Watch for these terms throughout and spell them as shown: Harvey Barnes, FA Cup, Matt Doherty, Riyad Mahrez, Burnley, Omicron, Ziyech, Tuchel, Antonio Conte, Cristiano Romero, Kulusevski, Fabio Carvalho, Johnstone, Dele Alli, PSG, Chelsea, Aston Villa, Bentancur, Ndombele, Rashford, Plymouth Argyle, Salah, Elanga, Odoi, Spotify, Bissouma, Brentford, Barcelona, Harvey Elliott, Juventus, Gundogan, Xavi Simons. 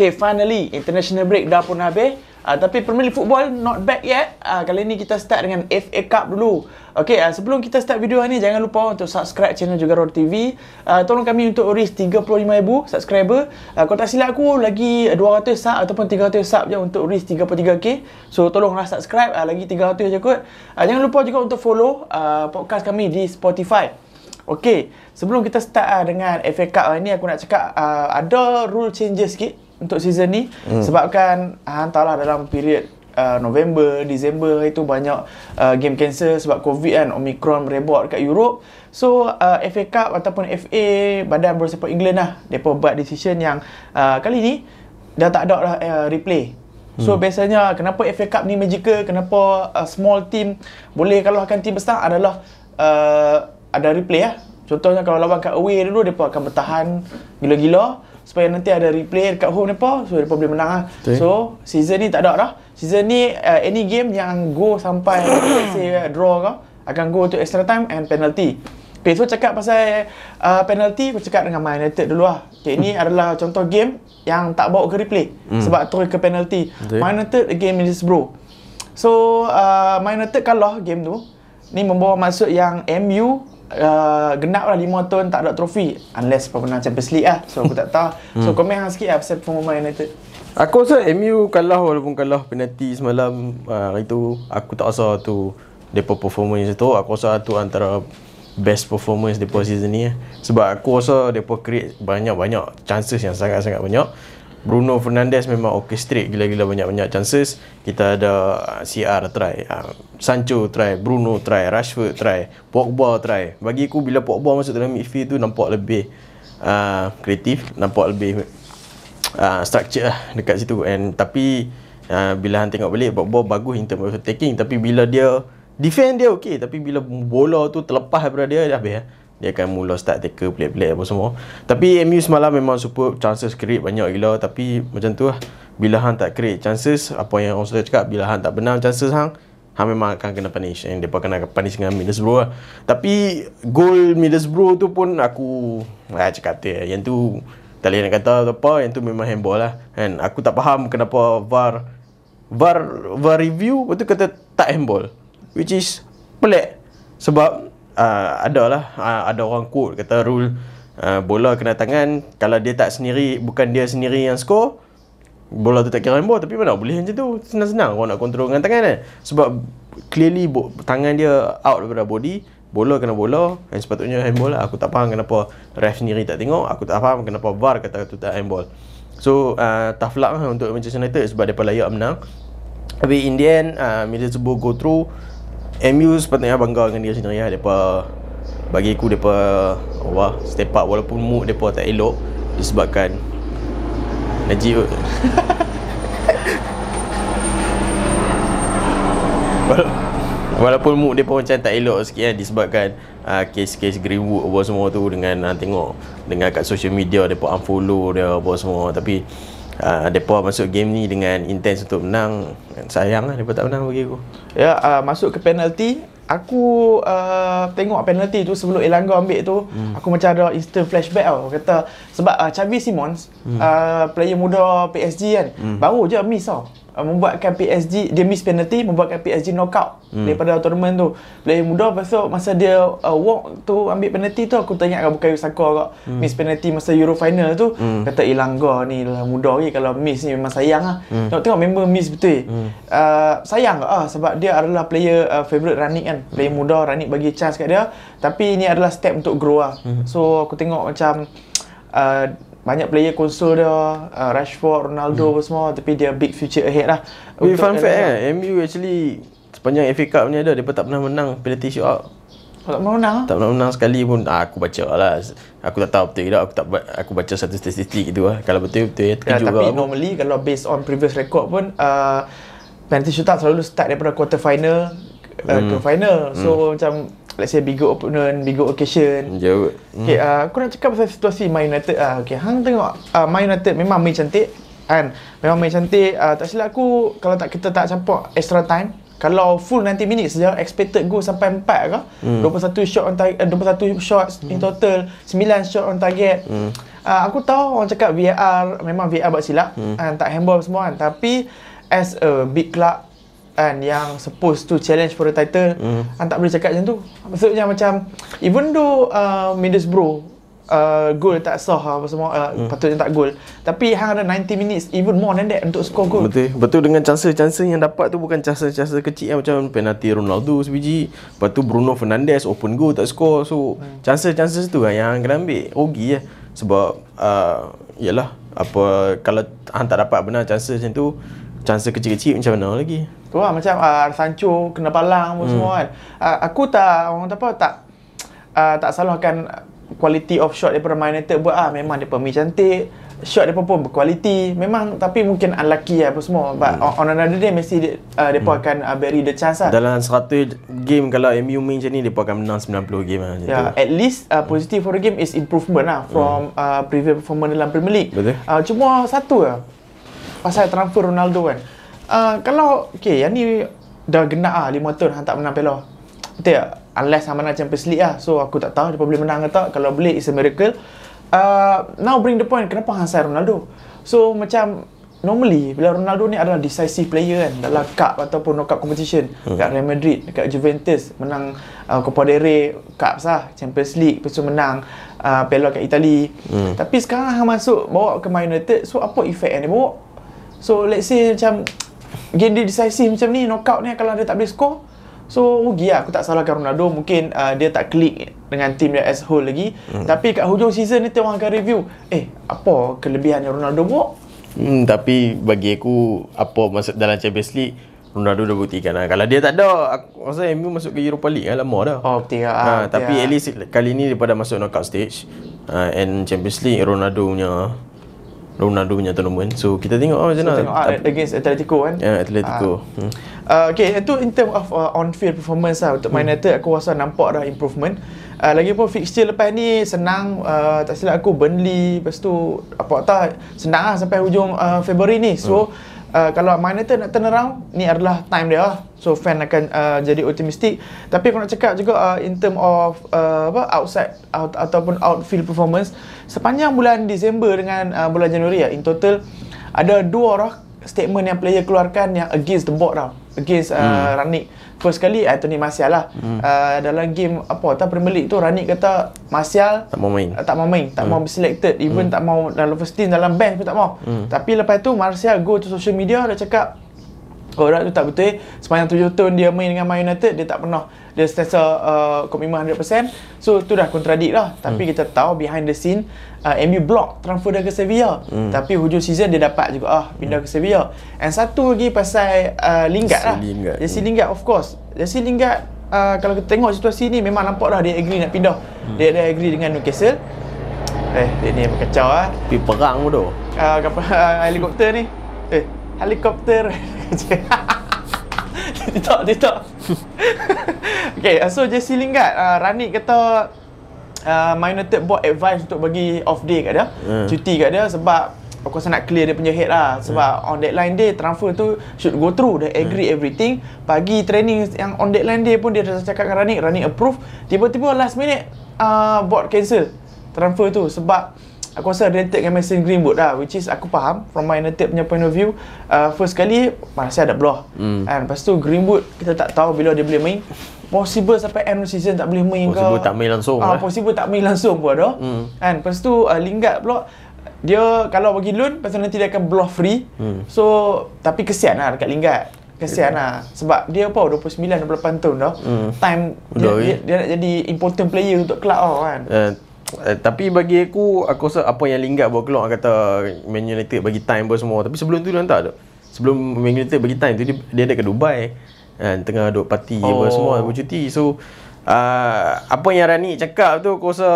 Okay, finally international break dah pun habis. Tapi Premier League Football not back yet. Kali ni kita start dengan FA Cup dulu. Okay, sebelum kita start video ni, jangan lupa untuk subscribe channel Jogaror TV. Tolong kami untuk reach 35,000 subscriber. Kalau tak silap aku, lagi 200 sub ataupun 300 sub je untuk reach 33k. So tolonglah subscribe, lagi 300 je kot. Jangan lupa juga untuk follow podcast kami di Spotify. Okay, sebelum kita start dengan FA Cup ni, aku nak cakap ada rule changes sikit untuk season ni. Sebabkan hantarlah dalam period November, Disember itu banyak game cancel sebab Covid kan, Omicron merebak dekat Europe. So FA Cup ataupun FA, Badan Bersepak England lah, mereka buat decision yang kali ni dah tak ada lah replay. So biasanya kenapa FA Cup ni magical, kenapa small team boleh kalahkan team besar adalah ada replay lah. Contohnya kalau lawan kat away dulu, mereka akan bertahan gila-gila supaya nanti ada replay dekat home mereka, so mereka boleh menang lah. Okay. So season ni tak ada dah. Season ni any game yang go sampai say draw ke akan go to extra time and penalty. Okay, so cakap pasal penalty, aku cakap dengan Man United dulu lah. Okay, ini adalah contoh game yang tak bawa ke replay sebab terus ke penalty. Okay. Man United game Middlesbrough. So Man United kalah game tu. Ni membawa maksud yang MU genap lah 5 tahun tak ada trofi, unless pemenang Champions League lah. So aku tak tahu. So komen hang sikit lah pasal performa United. Aku rasa MU kalah walaupun kalah penalti semalam. Hari tu aku tak rasa tu depa performance tu. Aku rasa tu antara best performance depa season ni. Sebab aku rasa depa create banyak-banyak chances yang sangat-sangat banyak. Bruno Fernandes memang orchestrate gila-gila banyak-banyak chances. Kita ada CR try, Sancho try, Bruno try, Rashford try, Pogba try. Bagi aku bila Pogba masuk dalam midfield tu nampak lebih kreatif, nampak lebih structure lah dekat situ. And tapi bila hang tengok balik, Pogba bagus in terms of attacking, tapi bila dia defend dia okey, tapi bila bola tu terlepas daripada dia dah habis. Dia akan mula start tackle pelik-pelik apa semua. Tapi MU semalam memang super, chances create banyak gila. Tapi macam tu lah, bila hang tak create chances, apa yang orang selalu cakap, bila hang tak benar chances hang memang akan kena punish. And mereka kena punish dengan Middlesbrough lah. Tapi goal Middlesbrough tu pun aku cakap tu, yang tu tak boleh nak kata apa, yang tu memang handball lah. And aku tak faham kenapa VAR review lepas tu kata tak handball, which is pelik. Sebab ada orang quote kata rule bola kena tangan, kalau dia tak sendiri, bukan dia sendiri yang skor, bola tu tak kira handball. Tapi mana boleh macam tu, senang-senang orang nak kontrol dengan tangan kan. Sebab clearly tangan dia out daripada body, bola kena bola dan sepatutnya handball lah. Aku tak faham kenapa ref sendiri tak tengok, aku tak faham kenapa VAR kata tu tak handball. So tough luck lah untuk Manchester United sebab mereka layak menang. Tapi in the end Middlesbrough go through. MU sepatutnya bangga dengan dia sendiri lah. Mereka, bagi aku, mereka step up walaupun mood mereka tak elok disebabkan Najib walaupun mood mereka macam tak elok sikit kan, disebabkan kes-kes Greenwood apa semua tu. Dengan tengok dengan kat social media, mereka unfollow dia apa semua. Tapi mereka masuk game ni dengan intens untuk menang. Sayang lah mereka tak menang bagi aku. Ya, masuk ke penalty. Aku tengok penalty tu sebelum Elanga ambil tu, aku macam ada instant flashback tau. Kata sebab Xavi Simons, player muda PSG kan, baru je miss tau, membuatkan PSG, dia miss penalty, membuatkan PSG knockout daripada tournament tu. Player muda, pasal masa dia walk tu ambil penalty tu, aku tanya kat Bukayo Saka kak, miss penalty masa Euro final tu, kata Elanga ni lah muda lagi, kalau miss ni memang sayang lah. Tengok member miss betul. Sayang kak sebab dia adalah player favourite Ranieri kan, player muda. Ranieri bagi chance kat dia, tapi ni adalah step untuk grow lah. So aku tengok macam banyak player konsol dia, Rashford, Ronaldo semua, tapi dia big future ahead lah. Wait, fun fact MU actually sepanjang FA Cup ni ada, mereka tak pernah menang penalty shoot out. Tak pernah menang? Tak pernah menang sekali pun. Aku baca lah, aku tak tahu betul ke tak, aku baca satu statistik gitu lah. Kalau betul-betul terkejut lah. Tapi normally kalau based on previous record pun penalty shoot out selalu start daripada quarter final ke final. So macam let's say big opponent, big occasion. Jauh. Okay, aku nak cakap pasal situasi Man United lah. Okay, hang tengok Man United memang main cantik kan. Memang main cantik. Tak silap aku, kalau tak kita tak campur extra time, kalau full 90 minutes je, expected goal sampai 4 ke. 21 shot in total, 9 shot on target. Aku tahu orang cakap VAR, memang VAR buat silap, tak handball semua kan. Tapi as a big club kan, yang supposed to challenge for the title, tak boleh cakap macam tu. Maksudnya macam even though Middlesbrough goal tak sah apa semua, patutnya tak goal, tapi hang ada 90 minutes even more than that untuk score goal. Betul, betul. Dengan chances-chances yang dapat tu bukan chances-chances kecil yang macam penalti Ronaldo sebiji, lepas tu Bruno Fernandes open goal tak score. So chances-chances tu lah yang kena ambil rugi lah. Sebab yalah, apa, kalau hang tak dapat benar chances macam tu, chances kecil-kecil macam mana lagi? Tu lah macam Sancho kena palang semua kan. Aku tak, orang tak apa, tak salahkan quality of shot daripada Man United buat memang depa mi cantik, shot depa pun berkualiti memang, tapi mungkin unlucky apa semua. But on another day Messi depa akan bury the chance lah. Dalam 100 game kalau MU main macam ni, depa akan menang 90 game lah, at least positive for the game is improvement lah from previous performance dalam Premier League. Cuma satu lah, pasal transfer Ronaldo kan. Kalau okay, yang ni dah genap lah 5 tahun hang tak menang Piala. Betul tak? Unless hang menang Champions League lah. So aku tak tahu dia boleh menang ke tak. Kalau boleh, it's a miracle. Now bring the point, kenapa hang sign Ronaldo? So macam normally bila Ronaldo ni adalah decisive player kan, dalam cup ataupun knockout competition, dekat Real Madrid, dekat Juventus, menang Copa del Rey, cups lah, Champions League, lepas tu menang Piala kat Itali. Tapi sekarang hang masuk bawa ke Man United, so apa effect yang dia bawa? So let's say macam game dia decisive macam ni, knockout ni, kalau dia tak boleh score, so rugi lah. Aku tak salahkan Ronaldo, mungkin dia tak klik dengan team dia as whole lagi. Tapi kat hujung season ni orang akan review, apa kelebihan yang Ronaldo buat. Tapi bagi aku, apa masuk dalam Champions League, Ronaldo dah buktikan lah. Kalau dia tak ada, aku rasa MU masuk ke Europa League lah, lama dah. Tapi at least kali ni daripada masuk knockout stage and Champions League, Ronaldo punya tournament. So kita tengok macam mana. Against Atletico kan. Atletico. Okay, itu in term of on-field performance lah. Untuk Man United, aku rasa nampak dah improvement. Lagipun fixture lepas ni senang, tak silap aku Burnley, lepas tu senang lah sampai hujung Februari ni. So kalau Man United nak turn around, ni adalah time dia lah. So fan akan jadi optimistic. Tapi aku nak cakap juga in term of outfield performance sepanjang bulan Disember dengan bulan Januari lah, in total ada dua lah statement yang player keluarkan yang against the board lah, against Ranieri. First kali Anthony Martial lah. Dalam game Premier League tu, Ranieri kata Martial tak mau main, tak mau selected, even tak mau dalam first team, dalam bench pun tak mau. Tapi lepas tu Martial go to social media, dia cakap orang tu tak betul. Sepanjang 7 tahun dia main dengan Man United, dia tak pernah dia sentiasa komitmen 100%. So tu dah contradict lah. Tapi kita tahu behind the scene MU block transfer dia ke Sevilla. Tapi hujung season dia dapat juga pindah ke Sevilla. And satu lagi pasal Lingard lah, Jesse Lingard. Of course Jesse Lingard, kalau kita tengok situasi ni memang nampak dah dia agree nak pindah. Dia agree dengan Newcastle. Dia ni kacau lah, pergi perang pun tu helikopter ni. Helikopter TikTok. Okay, so Jesse Lingard, Ranieri kata Man United buat advice untuk bagi off day kat dia, cuti kat dia, sebab aku rasa nak clear dia punya head lah. Sebab on deadline day transfer tu should go through. Dia agree everything. Pagi training yang on deadline day pun dia dah cakap dengan Ranieri, Ranieri approve. Tiba-tiba last minute board cancel transfer tu sebab aku rasa related dengan Mason Greenwood lah, which is aku faham from Man United punya point of view. First kali Martial ada block, and lepas tu Greenwood kita tak tahu bila dia boleh main. Possible sampai end season tak boleh main, possible tak main langsung pun ada. And lepas tu Lingard block dia, kalau bagi loan lepas tu nanti dia akan block free. So tapi kesian lah dekat Lingard, kesian lah sebab dia 29-28 tahun dah. Time dia nak jadi important player untuk club tau kan. Tapi bagi aku rasa apa yang Lingard buat keluar kata Man United bagi time pun semua. Tapi sebelum tu dia hantar tak? Sebelum Man United bagi time tu dia ada ke Dubai kan, tengah duduk parti apa semua, bercuti. So apa yang Rani cakap tu aku rasa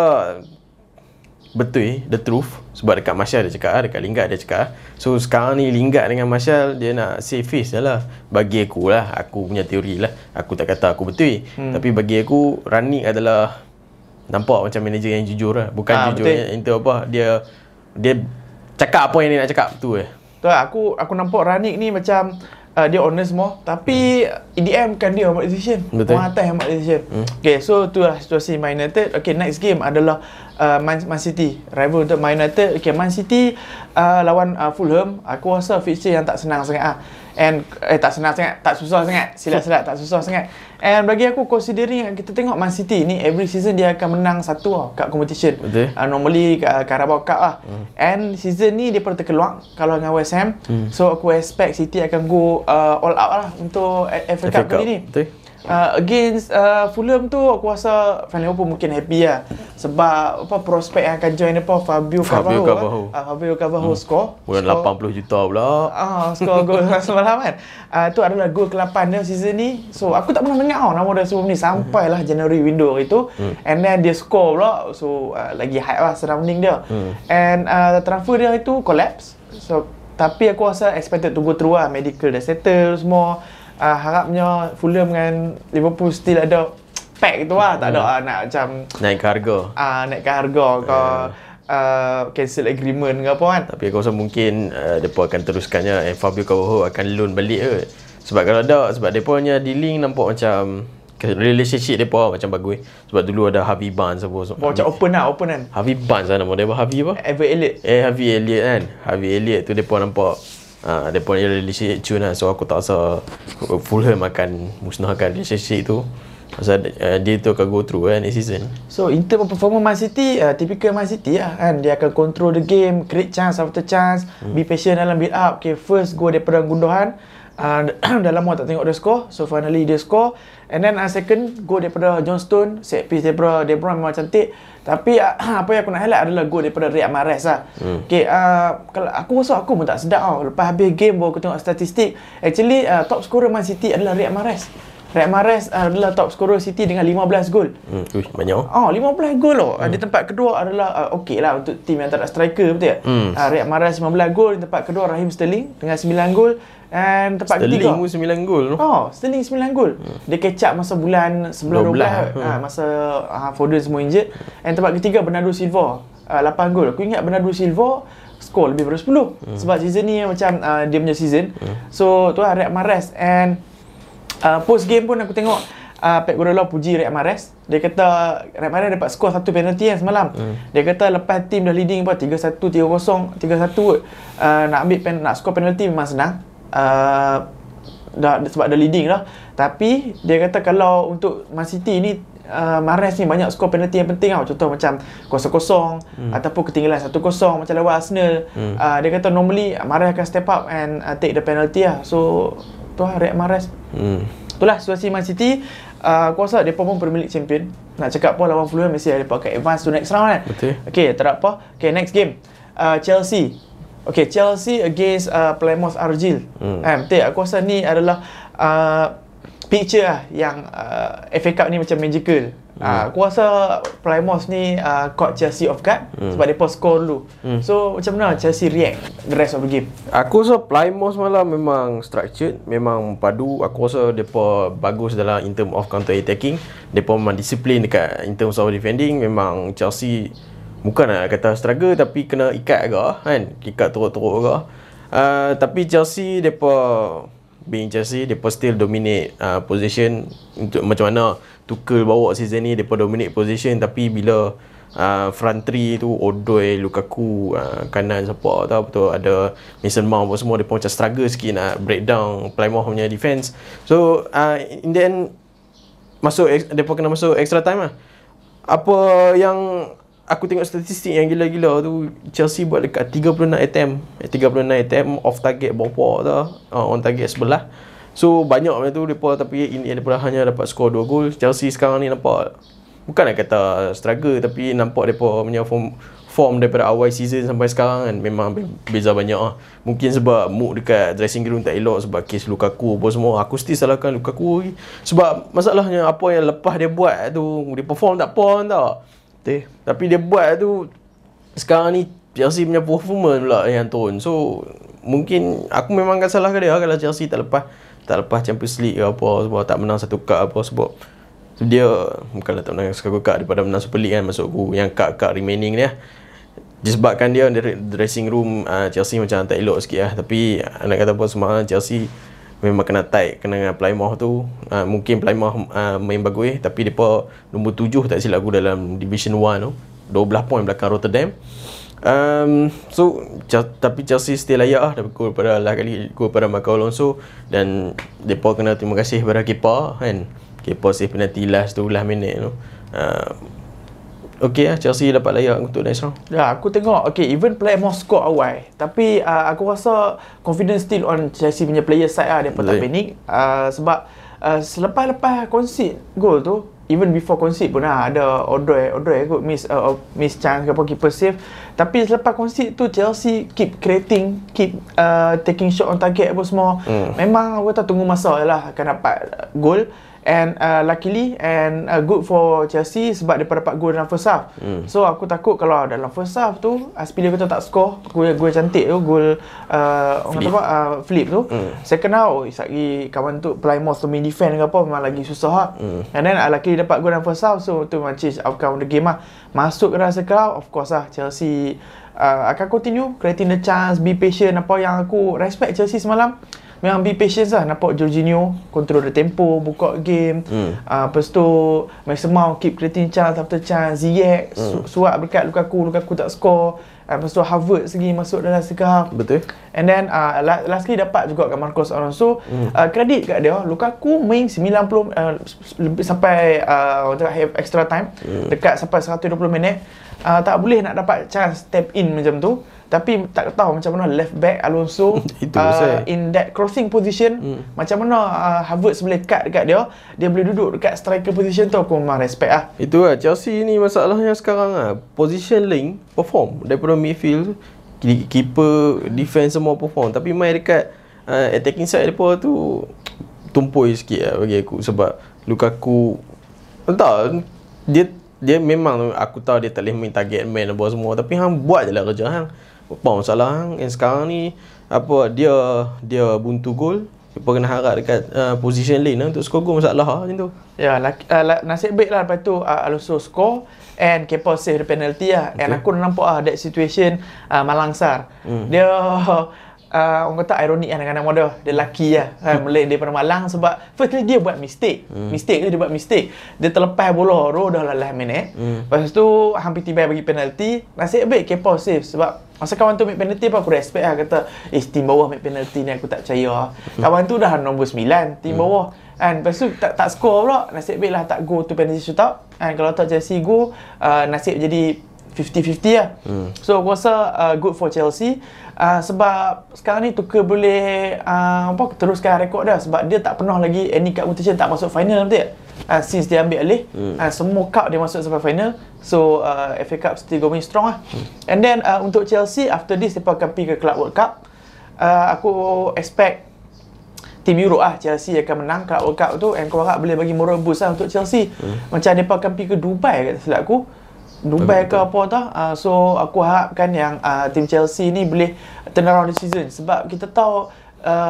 betul, the truth. Sebab dekat Martial dia cakap, dekat Lingard dia cakap. So sekarang ni Lingard dengan Martial dia nak save face je lah. Bagi aku lah, aku punya teori lah, aku tak kata aku betul. Tapi bagi aku Rani adalah nampak macam manager yang jujur lah. Bukan jujur yang dia cakap apa yang dia nak cakap tu. Aku nampak Ranieri ni macam dia honest more, tapi EDM kan dia buat decision. Orang atas yang buat decision. Okay, so itulah situasi Man United. Okay, next game adalah Man City, rival untuk Man United. Okay, Man City lawan Fulham. Aku rasa fixture yang tak senang sangat ah. And tak senang sangat, tak susah sangat. Silap-silap tak susah sangat. And bagi aku, considering kita tengok Man City ni every season dia akan menang satu lah kat competition. Normally Carabao Cup lah. And season ni dia pernah terkeluar kalau dengan West Ham. So aku expect City akan go all out lah untuk FA Cup kali ni. Against Fulham tu aku rasa fan Liverpool mungkin happy lah sebab apa prospek yang akan join depa Fabio Carvalho. Fabio Carvalho score 80 juta pula. Score gol semalam kan. Tu adalah gol ke-8 dia season ni. So aku tak pernah dengar nama dia sebelum ni sampailah January window itu. And then dia score pula. So lagi hype lah surrounding dia. And transfer dia itu collapse. So tapi aku rasa expected to go through lah, medical dah settle semua. Harapnya Fulham dengan Liverpool still ada pack tu lah. Tak ada nak macam naikkan harga, cancel agreement ke apa kan. Tapi aku rasa mungkin mereka akan teruskannya. And Fabio Carvalho akan loan balik ke. Sebab kalau tak, sebab mereka punya dealing nampak macam relationship mereka macam bagus. Sebab dulu ada Harvey Barnes apa semua. Macam open kan Harvey Barnes lah nama dia. Harvey apa? Harvey Elliott kan. Harvey Elliott tu mereka nampak dia pun ada relationship cun lah. So aku tak rasa Fulham akan musnahkan relationship tu. Pasal dia tu akan go through kan next season. So in term of performance Man City, typical Man City lah kan. Dia akan control the game, create chance after chance, be patient dalam build up. Okay, first go daripada gunduhan. Dah lama tak tengok dia score. So finally dia score. And then second goal daripada Johnstone, set piece daripada De Bruyne memang cantik. Tapi apa yang aku nak highlight adalah goal daripada Riyad Mahrez lah. Okay, kalau aku rasa aku pun tak sedap tau. Lepas habis game baru aku tengok statistik. Actually top scorer Man City adalah Riyad Mahrez. Riyad Mahrez adalah top scorer City dengan 15 gol. Banyak. 15 gol loh. Di tempat kedua adalah okey lah untuk tim yang tak ada striker, betul tak? Riyad Mahrez 15 gol, di tempat kedua Raheem Sterling dengan 9 gol. Dan tempat ketiga Sterling 9 gol. Sterling 9 gol. Dia catch up masa bulan 12. Masa Foden semua injured. Dan tempat ketiga Bernardo Silva 8 gol. Aku ingat Bernardo Silva skor lebih daripada 10. Sebab season ni macam dia punya season. So tu lah Riyad Mahrez. And post game pun aku tengok Pep Guardiola puji Riyad Mahrez. Dia kata Riyad Mahrez dapat skor satu penalty yang semalam. Dia kata lepas tim dah leading 3-1, 3-0, 3-1 nak ambil nak skor penalty memang senang. Sebab dah leading lah. Tapi dia kata kalau untuk Man City ni Mahrez ni banyak skor penalty yang penting tau. Contoh macam 0-0 ataupun ketinggalan 1-0 macam lawan Arsenal. Dia kata normally Mahrez akan step up and take the penalty lah. So tu lah Riyad Mahrez. Itulah situasi Man City. Aku rasa mereka pun Premier League champion. Nak cakap pun lawan Fulham mesti mereka akan advance to next round kan. Okay, tak apa. Okay, next game Chelsea. Okay, Chelsea against Plymouth Argyle. Betul, aku rasa ni adalah picture lah yang FA Cup ni macam magical. Aku rasa Plymouth ni caught Chelsea off guard sebab mereka score dulu. So macam mana Chelsea react the rest of the game? Aku rasa Plymouth malam memang structured, memang padu. Aku rasa mereka bagus dalam in term of counter attacking. Mereka memang disiplin dekat in terms of defending. Memang Chelsea bukan nak kata struggle tapi kena ikat agak kan. Ikat teruk-teruk agak. Tapi Chelsea, mereka being Chelsea, mereka still dominate position. Untuk macam mana Tuchel bawa season ni, mereka dominate position. Tapi bila front three tu Odoi, Lukaku, kanan siapa tak betul, ada Mason Mount apa semua, mereka macam struggle sikit nak break down Plymouth punya defense. So in the end masuk, mereka kena masuk extra time lah. Apa yang aku tengok statistik yang gila-gila tu, Chelsea buat dekat 36 attempt off target berapa tu, on target sebelah. So banyak benda tu depa, tapi ini depa hanya dapat skor 2 gol. Chelsea sekarang ni nampak bukan nak kata struggle, tapi nampak depa punya form daripada awal season sampai sekarang kan memang beza banyak ah. Mungkin sebab mood dekat dressing room tak elok sebab kes Lukaku apa semua. Aku still salahkan Lukaku lagi. Sebab masalahnya apa yang lepas dia buat tu, dia perform tak apa tau. Tapi dia buat tu sekarang ni Chelsea punya performance pula yang turun. So mungkin aku memang akan salahkan dia kalau Chelsea tak lepas Champions League ke apa sebab tak menang satu cup apa sebab dia bukanlah tak menang satu cup daripada menang Super League kan masuk aku yang cup remaining dia. Disebabkan dia dressing room Chelsea macam tak elok sikit lah. Tapi nak kata apa, semangat Chelsea memang kena tight, kena dengan Plymouth tu. Mungkin Plymouth main bagus, tapi mereka nombor 7 tak silap aku dalam Division 1 tu, 12 poin belakang Rotterdam. So tapi Chelsea still layak lah, dapat gol pada lah kali, gol pada Marcos Alonso, dan mereka kena terima kasih pada Kepa kan. Kepa save penalty last tu, last minute tu. Okey lah, Chelsea dapat layak untuk next round. Ya, aku tengok okay, even player more score awal, tapi aku rasa confidence still on Chelsea punya player side lah. Mereka tak panik sebab selepas-lepas concede gol tu, even before concede pun lah, ada Odoi kot miss chance ke apa, keeper save. Tapi selepas concede tu Chelsea keep creating, keep taking shot on target apa semua. Memang aku tak tunggu masa je lah akan dapat gol. And luckily and good for Chelsea sebab mereka dapat gol dalam first half. So aku takut kalau dalam first half tu Aspili kita tak score gol cantik tu, gol flip tu, second half lagi kawan tu Plymouth tu main defend ke apa memang lagi susah lah. And then luckily dapat gol dalam first half, so tu memang change outcome the game lah. Masuk ke dalam second half, of course lah Chelsea akan continue creating the chance, be patient. Apa yang aku respect Chelsea semalam, memang be patient lah. Nampak Jorginho control the tempo, buka game. Lepas tu Maximum keep creating chance after chance. Ziyech suap dekat Lukaku tak score. Lepas tu Harvard segi masuk dalam second half. Betul. And then lastly dapat juga kat Marcos Alonso. Credit kat dia, Lukaku main 90 lebih sampai extra time, dekat sampai 120 minit. Tak boleh nak dapat chance step in macam tu. Tapi tak tahu macam mana left back Alonso in that crossing position, macam mana Havertz boleh cut dekat dia, dia boleh duduk dekat striker position tu. Aku memang respect lah. Itulah Chelsea ni masalahnya sekarang lah, position link perform daripada midfield, keeper, defense semua perform, tapi main dekat attacking side mereka tu tumpoi sikit lah bagi aku. Sebab Lukaku entah, dia memang aku tahu dia tak boleh main target man apa semua, tapi hang buat je lah kerja hang. Apa masalah hang? And sekarang ni apa dia buntu gol, mereka kena harap dekat position lane untuk score gol. Masalah lah macam tu. Ya, nasib baik lah lepas tu Alonso score and Kepa save the penalty lah. And aku nampak lah that situation Malangsar. Dia orang kata ironik kan, kadang-kadang model dia lelaki lah kan, Malay daripada Malang. Sebab firstly dia buat mistake. Dia terlepas bola tu dah lah minit. Lepas tu hampir tiba bagi penalty. Nasib baik Kepa save. Sebab masa kawan tu make penalty pun aku respect lah, kata team bawah make penalty ni aku tak percaya. Kawan tu dah nombor 9 team bawah kan. Lepas tu tak score pula. Nasib baik lah tak go tu penalty shootout kan. Kalau tak Chelsea go, nasib jadi 50-50 lah. So aku rasa good for Chelsea sebab sekarang ni Tuchel boleh teruskan rekod dia. Sebab dia tak pernah lagi any cup competition tak masuk final, betul tak? Since dia ambil alih semua cup dia masuk sampai final. So FA Cup still going strong lah. And then untuk Chelsea after this mereka akan pergi ke Club World Cup. Aku expect team Euro lah, Chelsea akan menang Club World Cup tu. And aku harap boleh bagi moral boost lah untuk Chelsea. Macam mereka akan pergi ke Dubai kat silap aku, Dubai ke apa tau. So aku harapkan yang tim Chelsea ni boleh turn around the season. Sebab kita tahu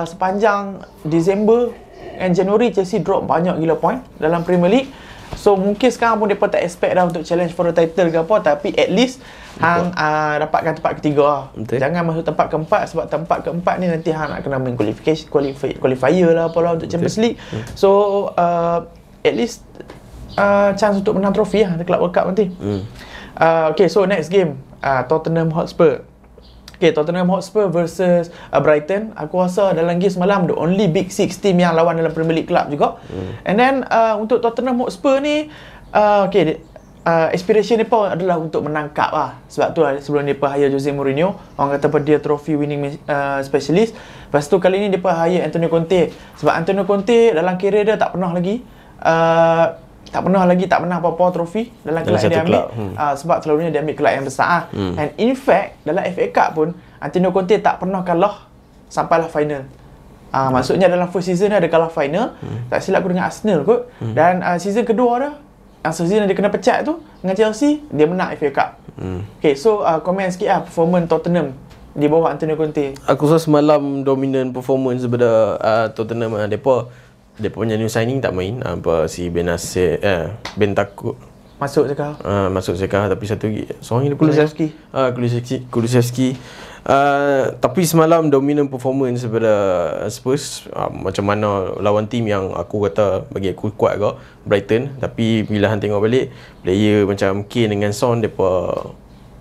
sepanjang Disember and Januari Chelsea drop banyak gila point dalam Premier League. So mungkin sekarang pun mereka tak expect dah untuk challenge for the title ke apa, tapi at least hang dapatkan tempat ketiga. Jangan masuk tempat keempat, sebab tempat keempat ni nanti hang nak kena main qualifier lah apalah untuk Champions League. So at least chance untuk menang trofi lah Club World Cup nanti. Okay, so next game Tottenham Hotspur. Okay, Tottenham Hotspur versus Brighton. Aku rasa dalam game semalam the only big six team yang lawan dalam Premier League club juga. And then untuk Tottenham Hotspur ni aspiration mereka adalah untuk menang cup lah. Sebab tu lah sebelum mereka hire Jose Mourinho, orang kata dia trophy winning specialist. Lepas tu kali ni mereka hire Antonio Conte. Sebab Antonio Conte dalam career dia tak menang apa-apa trofi dalam kelab yang dia ambil. Sebab selalunya dia ambil kelab yang besar lah. And in fact dalam FA Cup pun Antonio Conte tak pernah kalah sampailah final. Maksudnya dalam first season dia ada kalah final, tak silap aku dengan Arsenal kot. Dan season kedua dia, season dia kena pecat tu dengan Chelsea, dia menang FA Cup. Okay, so komen sikit lah performance Tottenham di bawah Antonio Conte. Aku rasa semalam dominant performance daripada Tottenham. Mereka punya new signing tak main, si Bentancur masuk sekali, tapi satu lagi seorang ni Kulusevski. Tapi semalam dominant performance daripada Spurs, macam mana lawan tim yang aku kata bagi aku kuat kau, Brighton. Tapi bila hang tengok balik player macam Kane dengan Son, depa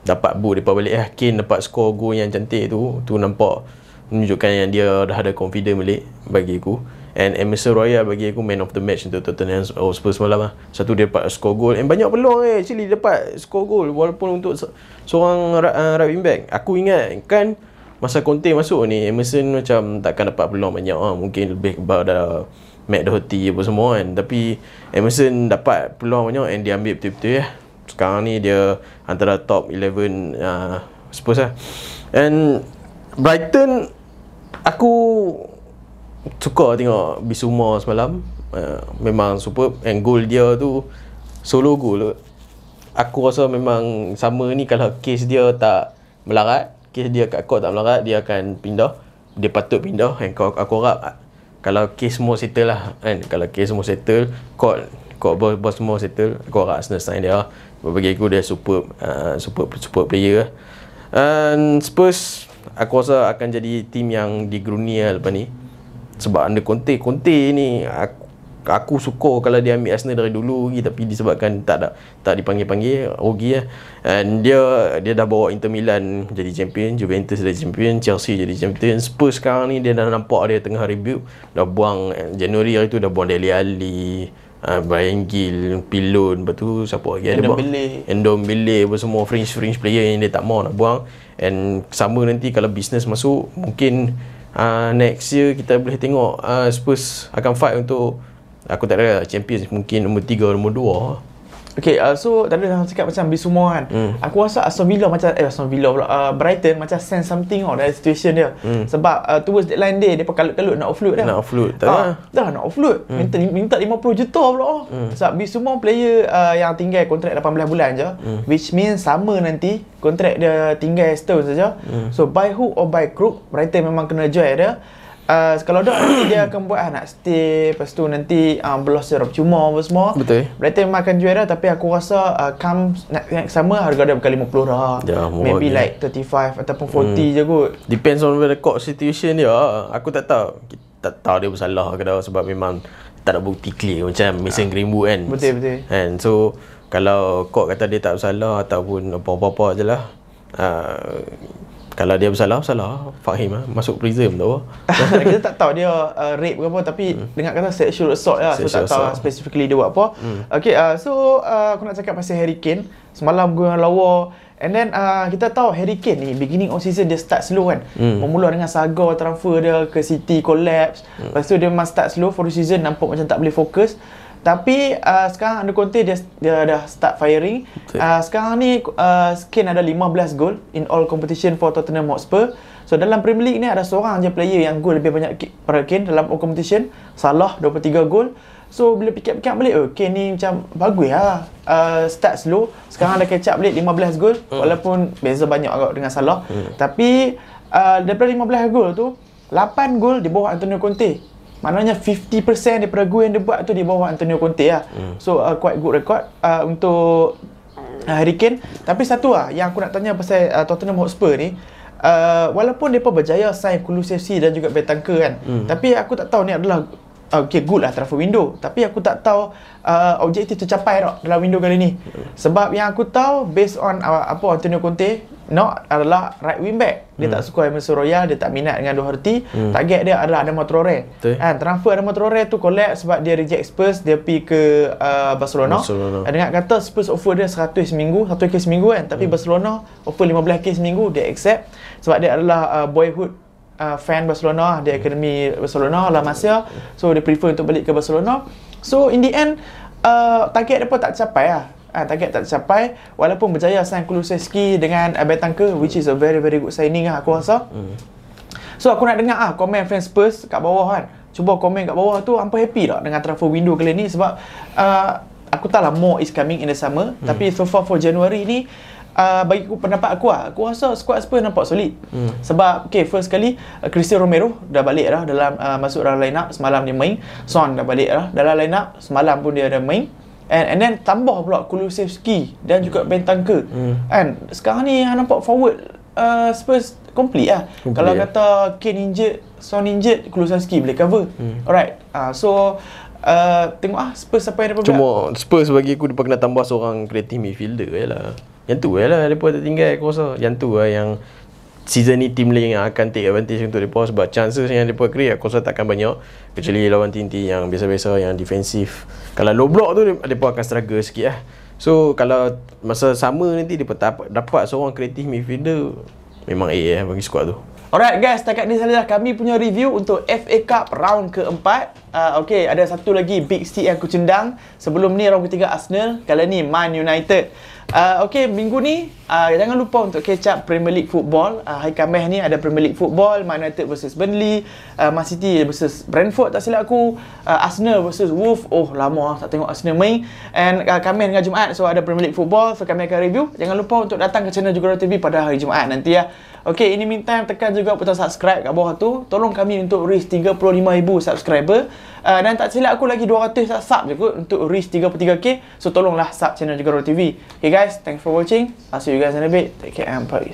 dapat boot depa balik. Kane dapat score goal yang cantik tu, tu nampak menunjukkan yang dia dah ada confident balik bagi aku. And Emerson Royal bagi aku man of the match untuk Tottenham Hotspur semalam lah. Satu dia dapat score goal, and banyak peluang actually dia dapat score goal walaupun untuk seorang right wing back. Aku ingat kan masa Conte masuk ni, Emerson macam takkan dapat peluang banyak lah. Mungkin lebih kepada Matt Doherty apa semua kan. Tapi Emerson dapat peluang banyak and dia ambil betul-betul. Sekarang ni dia antara top 11 Spurs lah. And Brighton, aku suka tengok Bissouma semalam. Memang superb. And goal dia tu solo goal. Aku rasa memang sama ni, kalau kes dia tak melarat, kes dia kat court tak melarat, dia akan pindah. Dia patut pindah. And aku harap kalau kes semua settle lah kan, kalau kes semua settle, court boss semua settle, aku harap Arsenal sign dia. Bagi aku dia superb, superb player. And Spurs aku rasa akan jadi tim yang digeruni lah lepas ni, sebab under Conte ni aku suka kalau dia ambil Arsenal dari dulu lagi, tapi disebabkan tak dipanggil-panggil rugi lah. And dia dah bawa Inter Milan jadi champion, Juventus jadi champion, Chelsea jadi champion. Spurs sekarang ni dia dah nampak dia tengah rebuild. Dah buang Januari hari tu, dah buang Dele Alli, Brian Gill, Pilon, lepas tu siapa lagi ada buang, Ndombele, semua French player yang dia tak mau nak buang. And sama nanti kalau business masuk, mungkin next year kita boleh tengok Spurs akan fight untuk, aku tak ada Champions, mungkin nombor 3, nombor 2. Okay, so tadi dah cakap macam Bissouma kan. Aku rasa Aston Villa macam Brighton macam sense something dari situation dia. Sebab towards deadline dia kalut-kalut nak offload dah. Nak offload dah nak offload. Minta 50 juta pula. Sebab Bissouma player yang tinggal kontrak 18 bulan je, which means sama nanti kontrak dia tinggal setahun saja. So by hook or by crook, Brighton memang kena join dia. Kalau dia akan buat nak stay, lepas tu nanti belos serap cuma apa semua. Betul. Brighton memang akan juara, tapi aku rasa come next summer harga dia bukan 50 dah. Yeah, maybe like 35 ataupun 40 je kot. Depends on the court situation dia. Aku tak tahu. Dia bersalah ke dah, sebab memang tak ada bukti clear macam Mason Greenwood kan. Betul. And so kalau court kata dia tak bersalah ataupun apa-apa je lah. Kalau dia bersalah, faham lah. Masuk prison tu. Kita tak tahu dia rape ke apa, tapi dengan kata sexual assault lah. So tak tahu specifically dia buat apa. Okay, so aku nak cakap pasal Harry Kane. Semalam gol lawa. And then kita tahu Harry Kane ni beginning of season dia start slow kan. Memula dengan saga transfer dia ke City collapse. Lepas tu dia memang start slow for season, nampak macam tak boleh fokus. Tapi sekarang under Conte dia dah start firing. Sekarang ni Kane ada 15 gol in all competition for Tottenham Hotspur. So dalam Premier League ni ada seorang je player yang gol lebih banyak pada Kane dalam all competition, Salah 23 gol. So bila fikir-fikir balik, Kane ni macam bagus lah. Start slow, sekarang dah catch up balik 15 gol, walaupun beza banyak agak dengan Salah. Tapi daripada 15 gol tu, 8 gol di bawah Antonio Conte. Maknanya 50% daripada gol yang dia buat tu di bawah Antonio Conte lah. So quite good record untuk Harry Kane. Tapi satu lah yang aku nak tanya pasal Tottenham Hotspur ni, walaupun mereka berjaya sign Kulusevski dan juga Bentancur kan, tapi aku tak tahu ni adalah good lah transfer window, tapi aku tak tahu objektif tercapai tak dalam window kali ni. Sebab yang aku tahu based on apa Antonio Conte not adalah right wing back. Dia tak suka Emerson Royal, dia tak minat dengan Doherty. Target dia adalah Adama Traore. Transfer Adama Traore tu collapse sebab dia reject Spurs, dia pergi ke Barcelona. Dengan kata Spurs offer dia 100k seminggu kan, tapi Barcelona offer 15k seminggu, dia accept sebab dia adalah boyhood fan Barcelona, dia akademi Barcelona La Masia. So dia prefer untuk balik ke Barcelona. So in the end target dia pun tak capai lah. Target tak tercapai, walaupun berjaya sign Kulusevski dengan Bentancur, which is a very good signing lah aku rasa. So aku nak dengar komen fans Spurs kat bawah kan. Cuba komen kat bawah tu, hampa happy tak dengan transfer window kali ni? Sebab aku tahu lah more is coming in the summer, tapi so far for January ni bagi aku, pendapat aku lah, aku rasa squad Spurs nampak solid. Sebab okay, first kali Cristiano Romero dah balik dah dalam masuk dalam line up. Semalam dia main. Son dah balik dah dalam line up, semalam pun dia dah main. And then tambah pula Kulusevski dan juga Bentancur. And sekarang ni nampak forward Spurs complete lah. Complete kalau kata Kane injured, Son injured, Kulusevski boleh cover. Alright. So tengok Spurs apa yang dia buat. Cuma Spurs bagi aku dia kena tambah seorang creative midfielder lah. Yang tu lah dia tak tinggal aku rasa. Yang tu lah yang season ni team lain yang akan take advantage untuk mereka, sebab chances yang mereka create aku rasa takkan banyak, kecuali lawan tim-tim yang biasa-biasa, yang defensif. Kalau low block tu mereka akan struggle sikit lah. So kalau masa sama nanti mereka dapat seorang kreatif midfielder, memang A bagi squad tu. Alright guys, setakat ni sahajalah kami punya review untuk FA Cup round keempat. Okay, ada satu lagi big stick yang aku cendang. Sebelum ni round ketiga Arsenal, kali ni Man United. Okay, minggu ni jangan lupa untuk catch up Premier League Football. Hari Khamis ni ada Premier League Football, Man United vs Burnley, Man City vs Brentford tak silap aku, Arsenal vs Wolves. Oh lama tak tengok Arsenal main. And Khamis dengan Jumaat, so ada Premier League Football, so kami akan review. Jangan lupa untuk datang ke channel Jogoro TV pada hari Jumaat nanti ya. Okay, ini meantime tekan juga butang subscribe kat bawah tu. Tolong kami untuk reach 35,000 subscriber. Dan tak silap aku lagi 200 sub je kot untuk reach 33k. So tolonglah sub channel Jogoro TV. Okay guys, thanks for watching. I'll see you guys in a bit. Take care and peace.